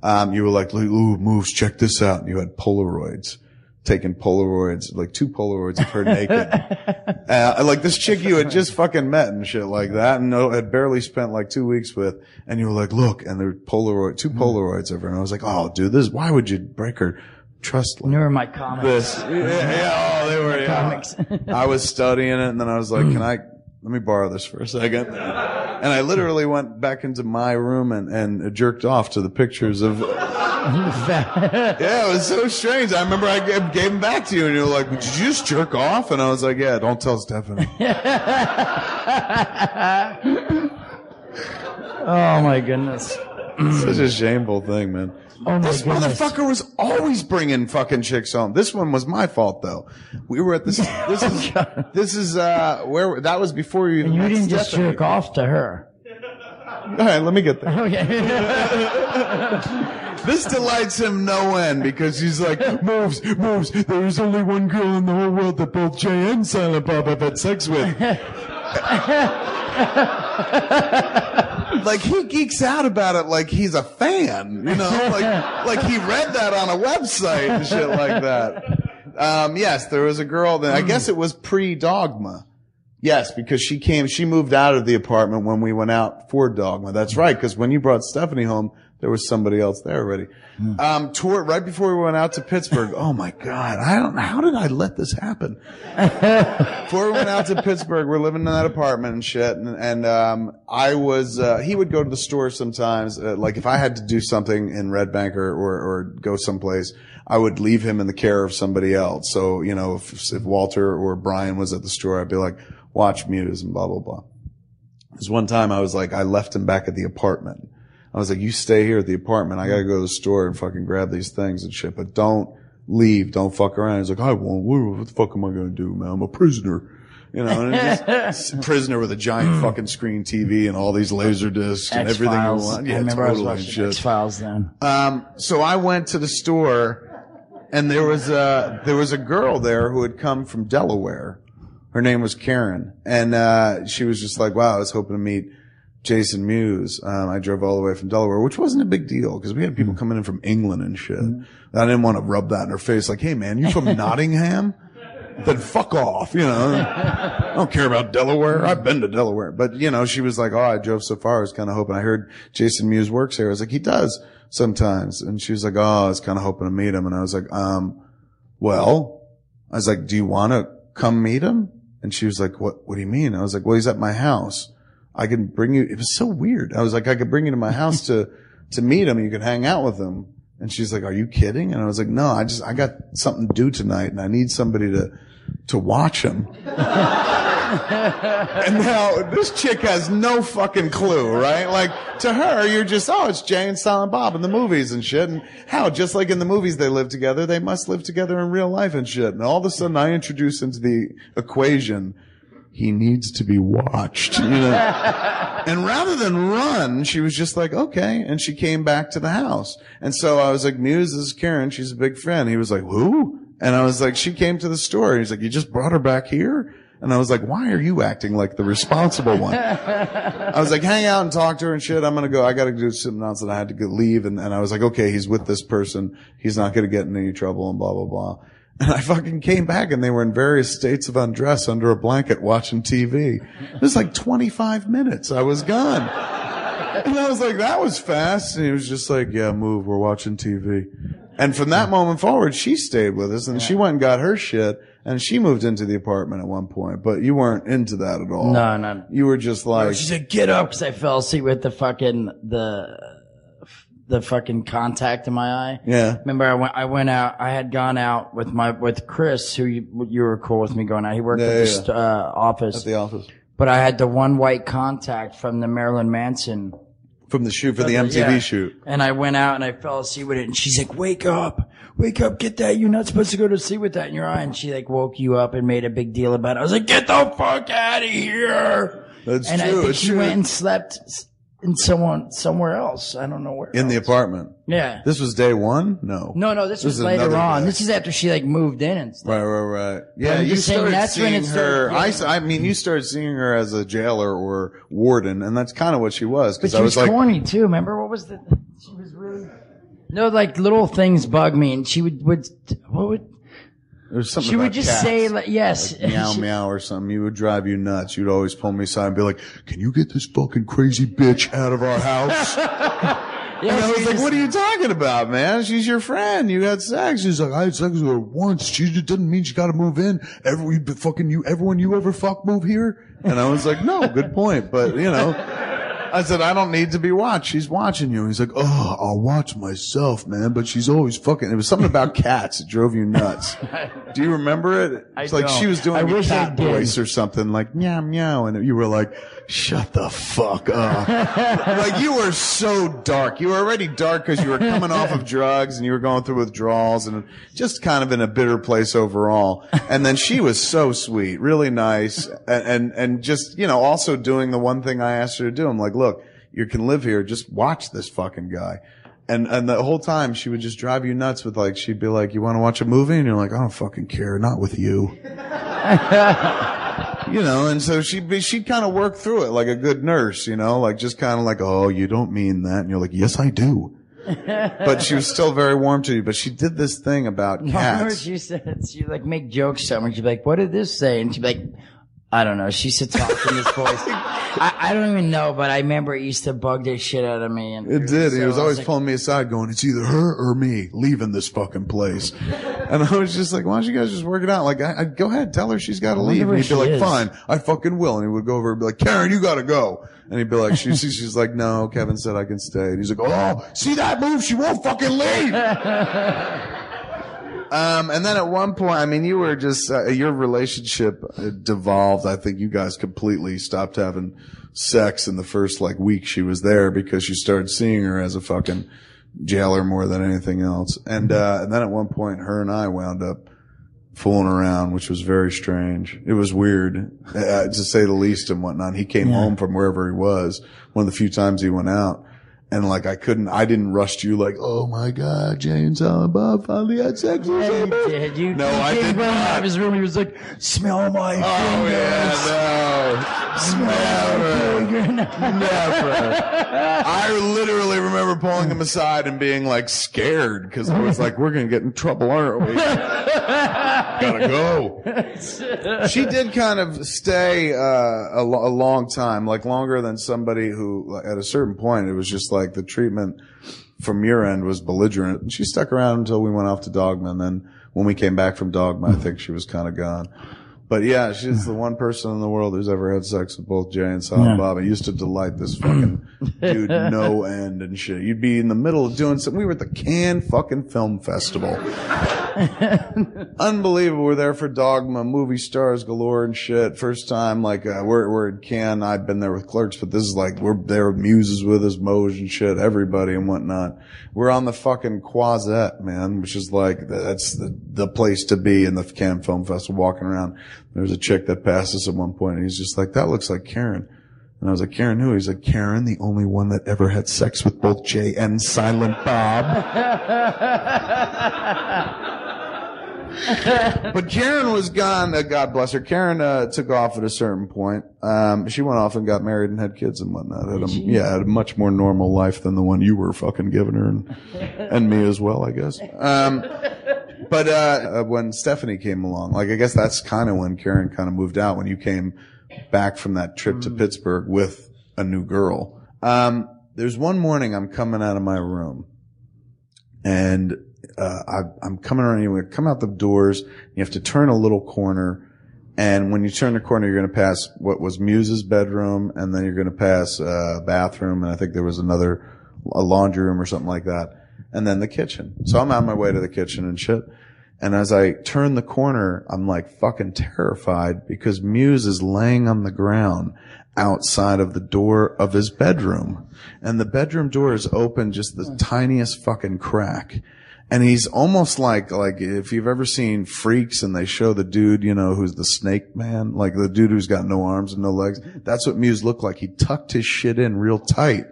You were like, ooh, Moose, check this out. And you had Polaroids. taking Polaroids, like two Polaroids of her naked. Like this chick you had just fucking met and shit like that, and had barely spent like 2 weeks with, and you were like, look, and there were two Polaroids of her, and I was like, oh, dude, this, why would you break her trust? Like, they were my comics. Comics. I was studying it, and then I was like, let me borrow this for a second. And I literally went back into my room and jerked off to the pictures of... Yeah, it was so strange. I remember I gave them back to you, and you were like, did you just jerk off? And I was like, yeah, don't tell Stephanie. Oh, my goodness. Such a shameful thing, man. Oh, this motherfucker was always bringing fucking chicks home. This one was my fault, though. We were at this. Where that was before you. And you didn't just jerk off to her. All right, let me get there. Okay. This delights him no end because he's like, Moves, there is only one girl in the whole world that both Jay and Silent Bob have had sex with. Like, he geeks out about it like he's a fan, you know? Like he read that on a website and shit like that. Yes, there was a girl that, I guess it was pre-Dogma. Yes, because she moved out of the apartment when we went out for Dogma. That's right, because when you brought Stephanie home, there was somebody else there already. Tour right before we went out to Pittsburgh. Oh my God. How did I let this happen? Before we went out to Pittsburgh, we're living in that apartment and shit. And I was, he would go to the store sometimes. Like if I had to do something in Red Bank or go someplace, I would leave him in the care of somebody else. So, you know, if Walter or Brian was at the store, I'd be like, watch Muse and blah, blah, blah. There's one time I was like, I left him back at the apartment. I was like, you stay here at the apartment. I gotta go to the store and fucking grab these things and shit, but don't leave. Don't fuck around. He's like, I won't. What the fuck am I gonna do, man? I'm a prisoner. You know, and just a prisoner with a giant fucking screen TV and all these laser discs and everything you want. Yeah, I remember totally. I was watching X-Files then. So I went to the store and there was a girl there who had come from Delaware. Her name was Karen. And, she was just like, wow, I was hoping to meet Jason Mewes. I drove all the way from Delaware, which wasn't a big deal because we had people coming in from England and shit. I didn't want to rub that in her face like, hey, man, you from Nottingham? Then fuck off, you know. I don't care about Delaware. I've been to Delaware. But, you know, she was like, oh, I drove so far. I was kind of hoping. I heard Jason Mewes works here. I was like, he does sometimes. And she was like, oh, I was kind of hoping to meet him. And I was like, do you want to come meet him? And she was like, what do you mean? I was like, well, he's at my house. I can bring you. It was so weird. I was like, I could bring you to my house to meet him. You could hang out with him. And she's like, are you kidding? And I was like, no, I got something to do tonight and I need somebody to watch him. And now this chick has no fucking clue, right? Like to her, you're just, oh, it's Jay and Silent Bob in the movies and shit. And how, just like in the movies, they live together. They must live together in real life and shit. And all of a sudden I introduce into the equation, he needs to be watched, you know? And rather than run, she was just like, okay. And she came back to the house. And so I was like, Muse, this is Karen. She's a big friend. He was like, who? And I was like, she came to the store. He's like, you just brought her back here? And I was like, why are you acting like the responsible one? I was like, hang out and talk to her and shit. I'm going to go. I got to do something else and I had to leave. And I was like, okay, he's with this person. He's not going to get in any trouble and blah, blah, blah. And I fucking came back and they were in various states of undress under a blanket watching TV. It was like 25 minutes. I was gone. And I was like, that was fast. And he was just like, yeah, move. We're watching TV. And from that moment forward, she stayed with us and she went and got her shit and she moved into the apartment at one point, but you weren't into that at all. No, no. You were just like, she said, get up. Cause I fell asleep with the fucking contact in my eye. Yeah. Remember I went out, I had gone out with Chris, who you were cool with me going out. He worked office. At the office. But I had the one white contact from the Marilyn Manson. From the shoot, the MTV shoot. And I went out and I fell asleep with it and she's like, wake up, get that. You're not supposed to go to sleep with that in your eye. And she like woke you up and made a big deal about it. I was like, get the fuck out of here. That's and true. And I think she went and slept in somewhere else. I don't know where. In the apartment. Yeah. This was day one? No. No, this was later on. Day. This is after she like moved in and stuff. Right. Yeah, you started seeing her. I mean, you started seeing her as a jailer or warden, and that's kind of what she was. But she was like, corny too. Remember what was the? She was really. No, like little things bug me, and she would. What would? There's something. She would just cats. Say, like, "Yes, like, meow, meow," or something. You would drive you nuts. You'd always pull me aside and be like, "Can you get this fucking crazy bitch out of our house?" Yeah, and I was like, "What are you talking about, man? She's your friend. You had sex." She's like, "I had sex with her once. She doesn't mean she got to move in. Everyone you ever fuck move here." And I was like, "No, good point, but you know." I said, I don't need to be watched. She's watching you. He's like, oh, I'll watch myself, man. But she's always fucking. It was something about cats that drove you nuts. Do you remember it? It's like she was doing a cat voice or something, like meow meow, and you were like, shut the fuck up. Like you were so dark. You were already dark because you were coming off of drugs and you were going through withdrawals and just kind of in a bitter place overall. And then she was so sweet, really nice, and just, you know, also doing the one thing I asked her to do. I'm like, look, you can live here. Just watch this fucking guy. And the whole time she would just drive you nuts with, like, she'd be like, you want to watch a movie? And you're like, I don't fucking care. Not with you. You know, and so she'd kind of work through it like a good nurse, you know, like just kind of like, oh, you don't mean that. And you're like, yes, I do. But she was still very warm to you. But she did this thing about cats. I remember she said, she'd like make jokes somewhere. She'd be like, what did this say? And she'd be like, I don't know. She should talk in this voice. I don't even know, but I remember it used to bug the shit out of me. And it did. He was always pulling me aside going, it's either her or me leaving this fucking place. And I was just like, why don't you guys just work it out? Like, I'd go ahead, tell her she's got to leave. And he'd be like, fine, I fucking will. And he would go over and be like, Karen, you got to go. And he'd be like, she's like, no, Kevin said I can stay. And he's like, oh, see that move? She won't fucking leave. And then at one point, I mean, you were just, your relationship devolved. I think you guys completely stopped having sex in the first, like, week she was there because you started seeing her as a fucking jailer more than anything else. And then at one point, her and I wound up fooling around, which was very strange. It was weird, to say the least and whatnot. He came home from wherever he was, one of the few times he went out. And like, I didn't rush to you like, oh my God, James Allen Bob finally had sex with him. No, I did not. Out of his room, he was like, smell my fingers. Oh yeah, no. Smell never. Never. I literally remember pulling him aside and being like scared because I was like, we're going to get in trouble, aren't we? Gotta go. She did kind of stay, a long time, like longer than somebody who, at a certain point, it was just like the treatment from your end was belligerent. And she stuck around until we went off to Dogma. And then when we came back from Dogma, I think she was kind of gone. But yeah, she's the one person in the world who's ever had sex with both Jay and Silent Bob. It used to delight this fucking dude no end and shit. You'd be in the middle of doing something. We were at the Cannes fucking Film Festival. Unbelievable. We're there for Dogma, movie stars galore and shit. First time, like, we're at Cannes. I've been there with Clerks, but this is like, we're there with Muses with us, Moj and shit, everybody and whatnot. We're on the fucking Croisette, man, which is like, that's the place to be in the Cannes Film Festival, walking around. There's a chick that passes at one point, and he's just like, that looks like Karen. And I was like, Karen who? He's like, Karen, the only one that ever had sex with both Jay and Silent Bob. But Karen was gone, God bless her. Karen took off at a certain point. She went off and got married and had kids and whatnot. Had a much more normal life than the one you were fucking giving her, and me as well, I guess. But when Stephanie came along, like, I guess that's kind of when Karen kind of moved out, when you came back from that trip to Pittsburgh with a new girl. There's one morning I'm coming out of my room, and I'm coming around anyway. Come out the doors, you have to turn a little corner, and when you turn the corner, you're going to pass what was Muse's bedroom, and then you're going to pass a bathroom, and I think there was a laundry room or something like that. And then the kitchen. So I'm on my way to the kitchen and shit. And as I turn the corner, I'm like fucking terrified because Muse is laying on the ground outside of the door of his bedroom. And the bedroom door is open just the tiniest fucking crack. And he's almost like if you've ever seen Freaks and they show the dude, you know, who's the snake man, like the dude who's got no arms and no legs. That's what Muse looked like. He tucked his shit in real tight,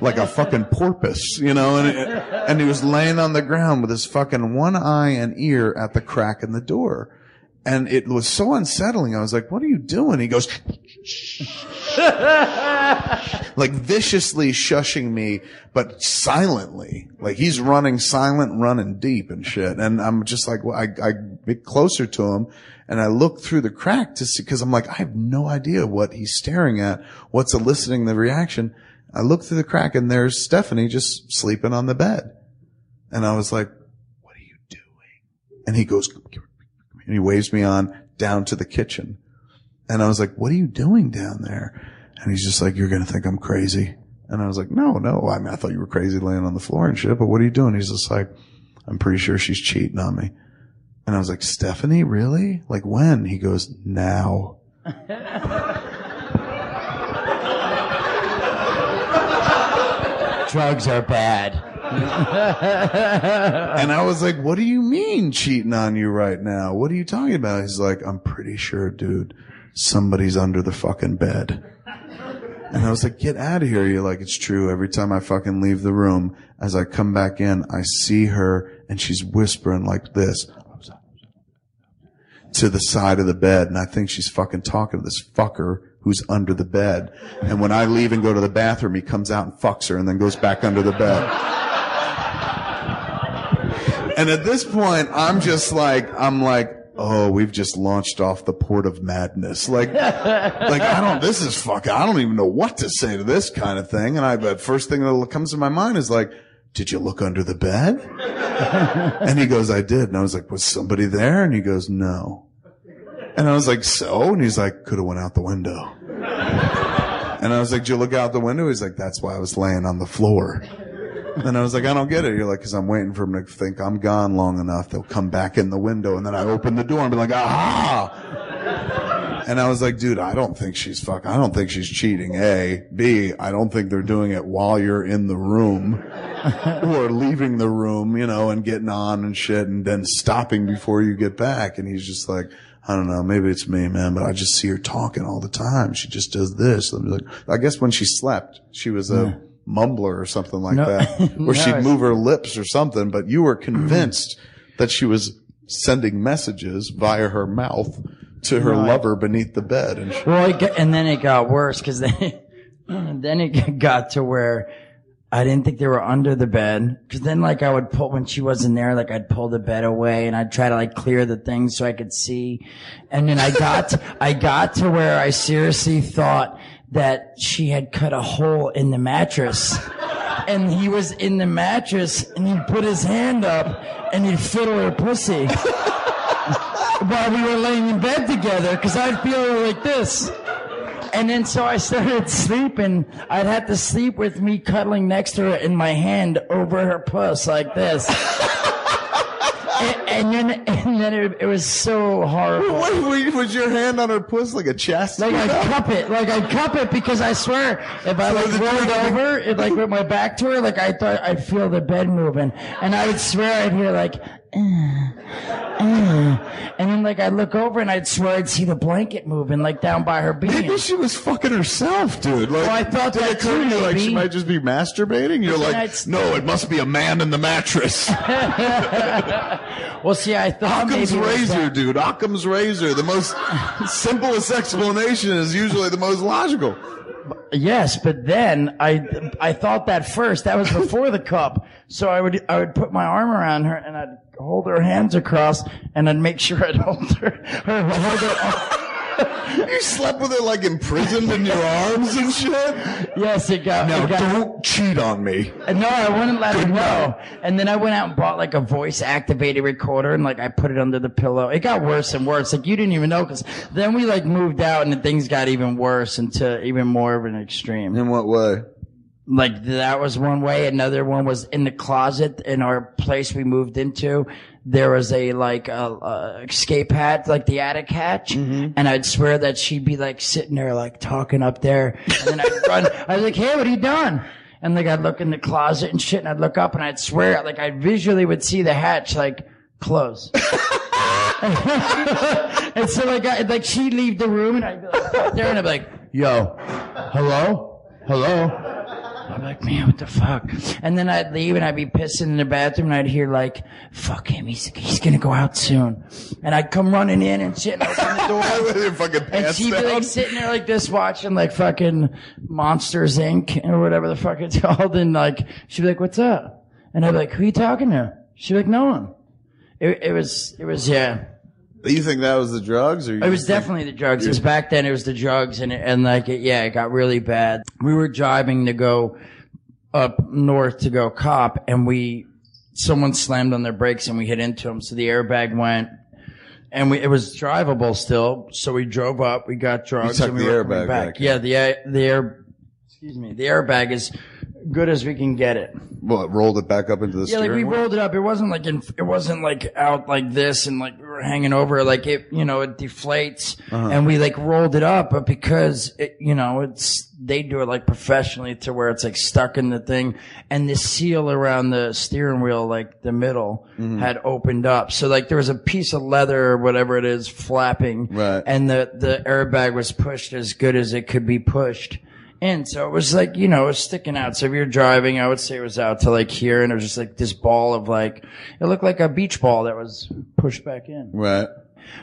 like a fucking porpoise, you know, and he was laying on the ground with his fucking one eye and ear at the crack in the door. And it was so unsettling. I was like, what are you doing? He goes, like viciously shushing me, but silently. Like he's running silent, running deep and shit. And I'm just like, well, I get closer to him and I look through the crack to see, cause I'm like, I have no idea what he's staring at, what's eliciting the reaction. I look through the crack and there's Stephanie just sleeping on the bed. And I was like, what are you doing? And he goes, and he waves me on down to the kitchen. And I was like, what are you doing down there? And he's just like, you're going to think I'm crazy. And I was like, no. I mean, I thought you were crazy laying on the floor and shit, but what are you doing? He's just like, I'm pretty sure she's cheating on me. And I was like, Stephanie, really? Like when? He goes, now. Drugs are bad. And I was like, what do you mean cheating on you right now? What are you talking about? He's like, I'm pretty sure, dude. Somebody's under the fucking bed. And I was like, get out of here. You're like, it's true. Every time I fucking leave the room, as I come back in, I see her and she's whispering like this to the side of the bed. And I think she's fucking talking to this fucker who's under the bed. And when I leave and go to the bathroom, he comes out and fucks her and then goes back under the bed. And at this point, I'm like, oh, we've just launched off the port of madness. Like I don't even know what to say to this kind of thing. And the first thing that comes to my mind is like, did you look under the bed? And he goes, I did. And I was like, was somebody there? And he goes, no. And I was like, so? And he's like, could have went out the window. And I was like, did you look out the window? He's like, that's why I was laying on the floor. And I was like, I don't get it. You're like, cause I'm waiting for him to think I'm gone long enough. They'll come back in the window. And then I open the door and be like, aha. And I was like, dude, I don't think she's cheating. A. B. I don't think they're doing it while you're in the room or leaving the room, you know, and getting on and shit and then stopping before you get back. And he's just like, I don't know. Maybe it's me, man, but I just see her talking all the time. She just does this. I'm like, I guess when she slept, she was a mumbler or something like that, or she'd move her lips or something, but you were convinced that she was sending messages via her mouth to her lover beneath the bed. And then it got worse because then it got to where I didn't think they were under the bed, because then like I would pull, when she wasn't there, like I'd pull the bed away and I'd try to like clear the thing so I could see. And then I got to where I seriously thought that she had cut a hole in the mattress, and he was in the mattress, and he'd put his hand up and he'd fiddle her pussy while we were laying in bed together, because I'd feel her like this. And then so I started sleeping. I'd have to sleep with me cuddling next to her and my hand over her puss like this. And then it was so horrible. Wait, was your hand on her puss like a chastity? Like I cup it. Like I cup it, because I swear, if I rolled over, it like with my back to her, like I thought I'd feel the bed moving. And I would swear I'd hear like, and then like I'd look over and I'd swear I'd see the blanket moving like down by her being. Maybe she was fucking herself, dude. Like, well, I thought that too, maybe. Like, she might just be masturbating. You're like, no, it must be a man in the mattress. Well, see, I thought Occam's razor, dude. Occam's razor. The most simplest explanation is usually the most logical. Yes, but then I thought that first. That was before the cup. So I would put my arm around her and I'd hold her hands across and I'd make sure I'd hold her. You slept with her like imprisoned in your arms and shit? Yes, it got... Now, don't cheat on me. No, I wouldn't let her know. And then I went out and bought like a voice-activated recorder and like I put it under the pillow. It got worse and worse. Like you didn't even know, because then we like moved out and things got even worse into even more of an extreme. In what way? Like that was one way. Another one was in the closet in our place we moved into. There was a escape hatch, like the attic hatch, and I'd swear that she'd be like sitting there like talking up there, and then I'd run. I was like, hey, what are you doing? And like I'd look in the closet and shit, and I'd look up and I'd swear like I visually would see the hatch like close. And so like she'd leave the room and I'd be like up there and I'd be like, yo, hello? I'm like, man, what the fuck? And then I'd leave and I'd be pissing in the bathroom and I'd hear like, fuck him, he's gonna go out soon. And I'd come running in and shit and open the door. With your fucking pants and she'd be like sitting there like this watching like fucking Monsters Inc. or whatever the fuck it's called. And like, she'd be like, what's up? And I'd be like, who are you talking to? She'd be like, no one. It was, yeah. You think that was the drugs? Or it was definitely the drugs. Because back then it was the drugs, and it got really bad. We were driving to go up north to go cop, and someone slammed on their brakes, and we hit into them. So the airbag went, and it was drivable still. So we drove up, we got drugs, and we were coming back. Yeah, the airbag is good as we can get it. Well, it rolled it back up into the steering wheel? Yeah, like we rolled it up. It wasn't like out like this and like we were hanging over. Like it deflates. Uh-huh. And we like rolled it up, but because they do it like professionally to where it's like stuck in the thing, and the seal around the steering wheel, like the middle, mm-hmm. had opened up. So like there was a piece of leather or whatever it is flapping, right. And the airbag was pushed as good as it could be pushed. And so it was like, it was sticking out. So if you're driving, I would say it was out to like here, and it was just like this ball of like, it looked like a beach ball that was pushed back in. Right.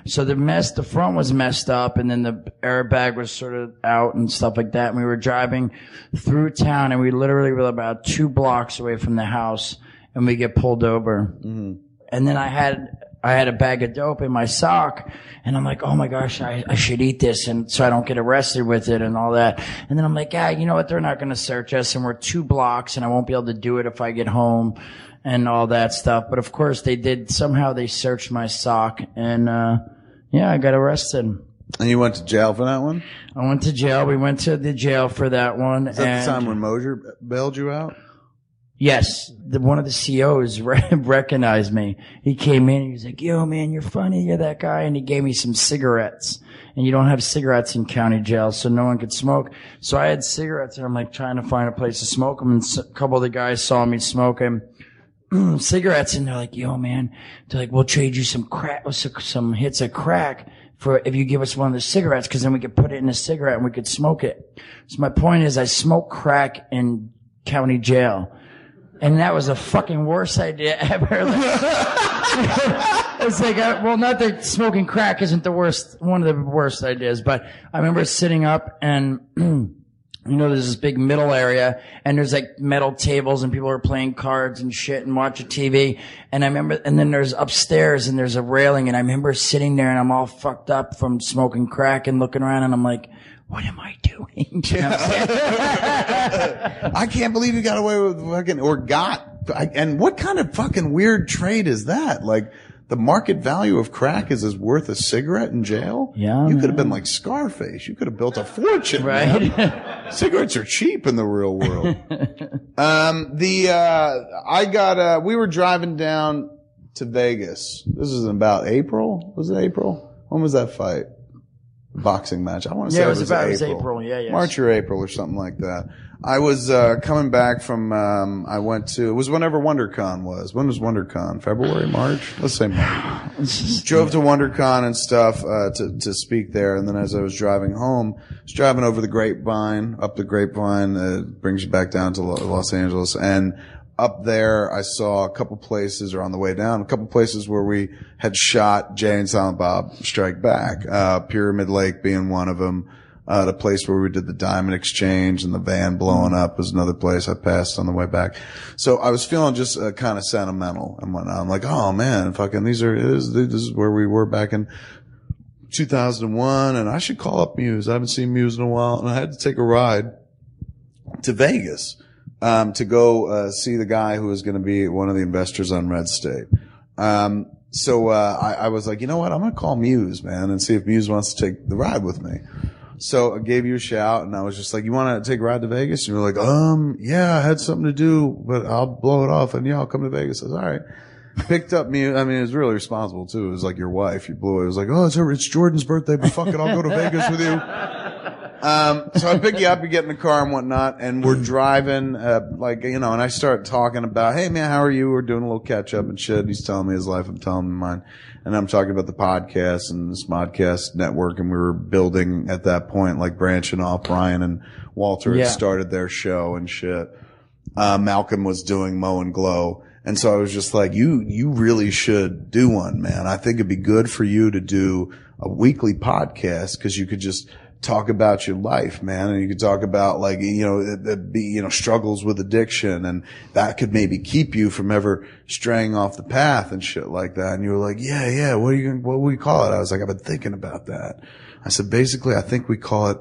So the front was messed up, and then the airbag was sort of out and stuff like that. And we were driving through town, and we literally were about 2 blocks away from the house, and we get pulled over. Mm-hmm. And then I had a bag of dope in my sock, and I'm like, oh my gosh, I should eat this, and so I don't get arrested with it and all that. And then I'm like, ah, you know what? They're not going to search us, and we're 2 blocks, and I won't be able to do it if I get home and all that stuff. But of course they did. Somehow they searched my sock, and I got arrested. And you went to jail for that one? I went to jail. We went to the jail for that one. Is that the time when Mosier bailed you out? Yes, one of the COs recognized me. He came in and he was like, yo, man, you're funny. You're that guy. And he gave me some cigarettes. And you don't have cigarettes in county jail, so no one could smoke. So I had cigarettes, and I'm like trying to find a place to smoke them. And a couple of the guys saw me smoking cigarettes, and they're like, yo, man. They're like, we'll trade you some hits of crack for if you give us one of the cigarettes, because then we could put it in a cigarette and we could smoke it. So my point is I smoked crack in county jail. And that was the fucking worst idea ever. It's like, well, not that smoking crack isn't the worst, one of the worst ideas, but I remember sitting up and, there's this big middle area, and there's like metal tables, and people are playing cards and shit and watching TV. And I remember, and then there's upstairs and there's a railing, and I remember sitting there and I'm all fucked up from smoking crack and looking around, and I'm like, what am I doing? You know what I'm I can't believe you got away with and what kind of fucking weird trade is that? Like, the market value of crack is as worth a cigarette in jail? Yeah. You could have been like Scarface. You could have built a fortune. Right. Cigarettes are cheap in the real world. We were driving down to Vegas. This is about April. Was it April? When was that fight? Boxing match. I want to say it was April. Yeah, yes. March or April or something like that. I was coming back from it was whenever WonderCon was. When was WonderCon? February, March? Let's say March. Drove to WonderCon and stuff to speak there, and then as I was driving home, I was driving over the Grapevine, up the Grapevine, brings you back down to Los Angeles, and up there I saw a couple places, or on the way down, a couple places where we had shot Jay and Silent Bob Strike Back. Pyramid Lake being one of them. The place where we did the Diamond Exchange and the van blowing up was another place I passed on the way back. So I was feeling just kind of sentimental and whatnot. I'm like, oh man, fucking this is where we were back in 2001, and I should call up Muse. I haven't seen Muse in a while, and I had to take a ride to Vegas. To go see the guy who was going to be one of the investors on Red State. So I was like, you know what? I'm going to call Muse, man, and see if Muse wants to take the ride with me. So I gave you a shout, and I was just like, you want to take a ride to Vegas? And you were like, yeah, I had something to do, but I'll blow it off, and yeah, I'll come to Vegas. I was all right. Picked up Muse. I mean, it was really responsible, too. It was like your wife. You blew it. It was like, oh, it's Jordan's birthday, but fuck it, I'll go to Vegas with you. So I pick you up, you get in the car and whatnot, and we're driving, and I start talking about, hey man, how are you? We're doing a little catch up and shit. He's telling me his life, I'm telling him mine. And I'm talking about the podcast and this podcast network, and we were building at that point, like branching off. Brian and Walter had started their show and shit. Malcolm was doing Mow and Glow. And so I was just like, you really should do one, man. I think it'd be good for you to do a weekly podcast, because you could just talk about your life, man. And you could talk about struggles with addiction, and that could maybe keep you from ever straying off the path and shit like that. And you were like, yeah. What would we call it? I was like, I've been thinking about that. I said, basically, I think we call it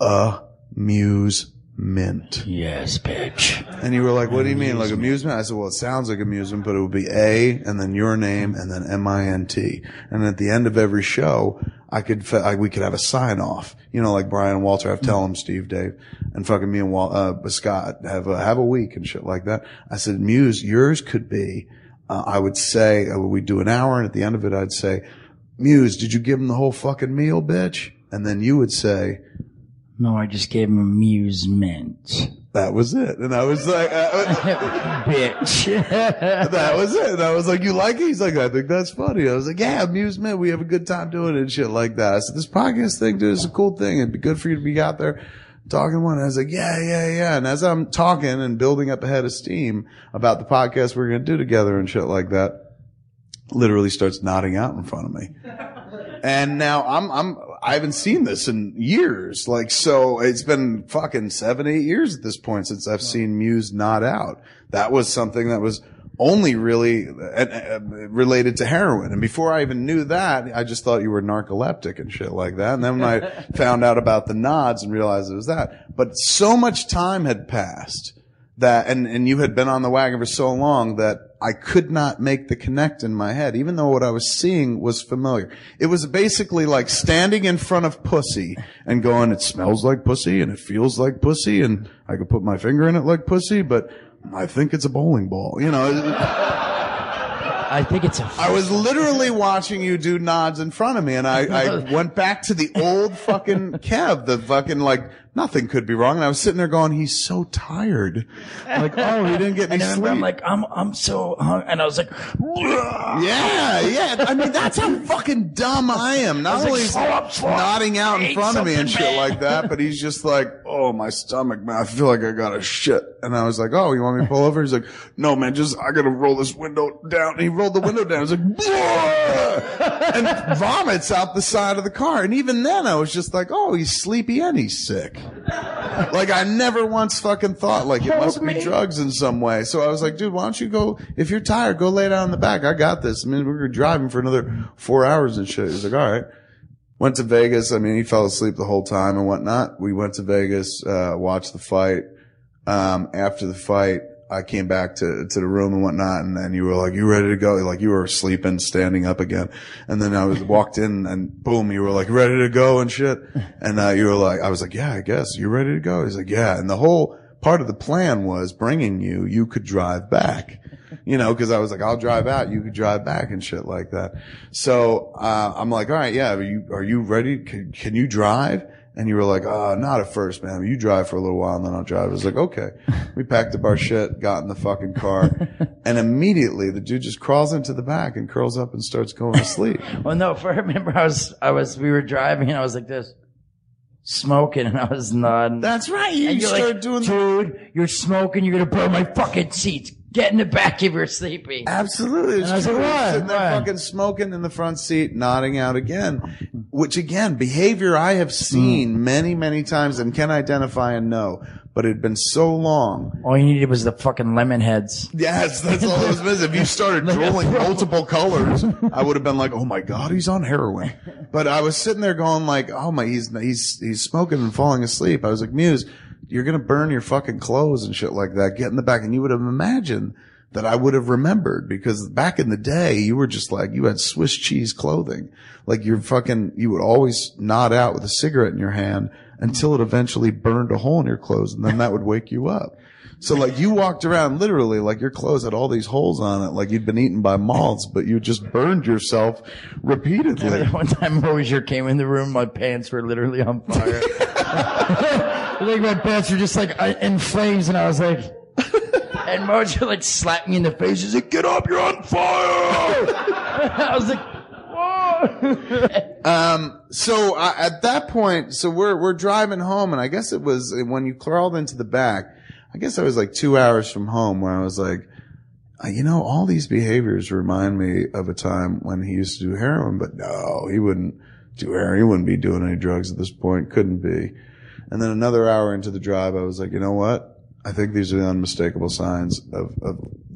Amusement. Yes, bitch. And you were like, what do you mean? Like amusement? I said, well, it sounds like amusement, but it would be A and then your name and then MINT. And at the end of every show, we could have a sign off, like Brian and Walter have, tell them Steve, Dave, and fucking me and Scott have a week and shit like that. I said, Muse, yours could be, I would say, we'd do an hour. And at the end of it, I'd say, Muse, did you give him the whole fucking meal, bitch? And then you would say, no, I just gave him amusement. That was it. And I was like, bitch. That was it. And I was like, you like it? He's like, I think that's funny. I was like, yeah, amusement. We have a good time doing it and shit like that. I said, this podcast thing, dude, is a cool thing. It'd be good for you to be out there talking one. And I was like, yeah. And as I'm talking and building up a head of steam about the podcast we're going to do together and shit like that, literally starts nodding out in front of me. And now I haven't seen this in years. Like, so it's been fucking 7-8 years at this point since I've seen Muse nod out. That was something that was only really related to heroin. And before I even knew that, I just thought you were narcoleptic and shit like that. And then when I found out about the nods and realized it was that. But so much time had passed that, and you had been on the wagon for so long that I could not make the connect in my head, even though what I was seeing was familiar. It was basically like standing in front of pussy and going, it smells like pussy and it feels like pussy and I could put my finger in it like pussy, but I think it's a bowling ball, I think it's a... I was literally watching you do nods in front of me, and I went back to the old fucking Kev, the fucking, nothing could be wrong. And I was sitting there going, he's so tired. Like, oh, he didn't get any sleep. I'm like, I'm so hung. And I was like... Yeah. I mean, that's how fucking dumb I am. Not only is nodding out in front of me and shit like that, but he's just like, oh, my stomach, man. I feel like I got a shit. And I was like, oh, you want me to pull over? He's like, no, man, I got to roll this window down. And he rolled the window down. I was like, and vomits out the side of the car. And even then, I was just like, oh, he's sleepy and he's sick. Like, I never once fucking thought, like, it must be drugs in some way. So I was like, dude, why don't you go, if you're tired, go lay down in the back. I got this. I mean, we were driving for another 4 hours and shit. He was like, all right. Went to Vegas. I mean, he fell asleep the whole time and whatnot. We went to Vegas, watched the fight. After the fight, I came back to the room and whatnot, and then you were like, you ready to go? Like, you were sleeping, standing up again. And then I walked in and boom, you were like, ready to go and shit. And, you were like, I was like, yeah, I guess you ready to go. He's like, yeah. And the whole part of the plan was bringing you could drive back, cause I was like, I'll drive out. You could drive back and shit like that. So, I'm like, all right. Yeah. Are you ready? Can you drive? And you were like, not at first, man. You drive for a little while and then I'll drive. I was like, okay. We packed up our shit, got in the fucking car. And immediately the dude just crawls into the back and curls up and starts going to sleep. Well, no, I remember we were driving and I was like this, smoking, and I was nodding. That's right. You started like, doing dude, you're smoking. You're going to blow my fucking seats. Get in the back if you're sleeping. Absolutely. And I was like, what? And they're fucking smoking in the front seat, nodding out again, which again, behavior I have seen many, many times and can identify and know, but it had been so long. All you needed was the fucking lemon heads. Yes, that's all it was missing. If you started drooling multiple colors, I would have been like, oh my God, he's on heroin. But I was sitting there going like, oh my, he's smoking and falling asleep. I was like, Muse, you're going to burn your fucking clothes and shit like that. Get in the back. And you would have imagined that I would have remembered, because back in the day, you were just like, you had Swiss cheese clothing. Like you would always nod out with a cigarette in your hand until it eventually burned a hole in your clothes. And then that would wake you up. So like you walked around literally like your clothes had all these holes on it, like you'd been eaten by moths, but you just burned yourself repeately. One time Mosier came in the room, my pants were literally on fire. I think my pants were just like in flames, and I was like, and Mojo like slapped me in the face. He's like, "Get up, you're on fire!" I was like, so at that point, so we're driving home, and I guess it was when you crawled into the back. I guess I was like 2 hours from home, where I was like, you know, all these behaviors remind me of a time when he used to do heroin, but no, he wouldn't do heroin. He wouldn't be doing any drugs at this point. Couldn't be. And then another hour into the drive, I was like, you know what? I think these are the unmistakable signs of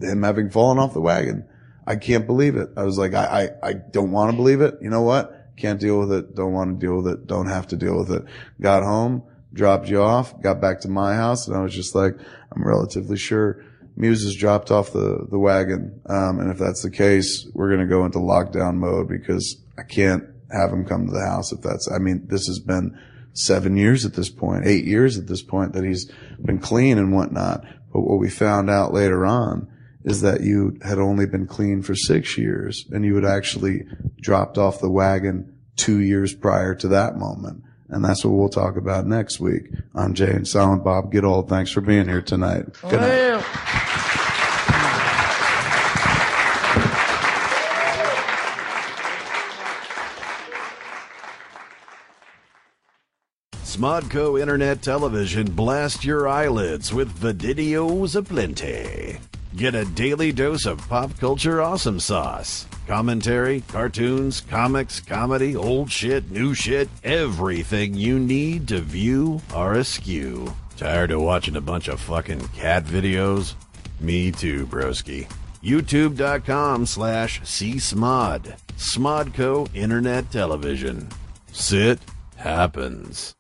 him having fallen off the wagon. I can't believe it. I was like, I don't want to believe it. You know what? Can't deal with it. Don't want to deal with it. Don't have to deal with it. Got home, dropped you off, got back to my house, and I was just like, I'm relatively sure Muse has dropped off the wagon. And if that's the case, we're going to go into lockdown mode, because I can't have him come to the house if that's, I mean, this has been 7 years at this point, 8 years at this point that he's been clean and whatnot. But what we found out later on is that you had only been clean for 6 years, and you had actually dropped off the wagon 2 years prior to that moment. And that's what we'll talk about next week. I'm Jay and Silent Bob. Get old. Thanks for being here tonight. Good night. Smodco Internet Television blasts your eyelids with videos aplenty. Get a daily dose of pop culture awesome sauce. Commentary, cartoons, comics, comedy, old shit, new shit, everything you need to view or askew. Tired of watching a bunch of fucking cat videos? Me too, broski. YouTube.com/CSmod. Smodco Internet Television. Sit happens.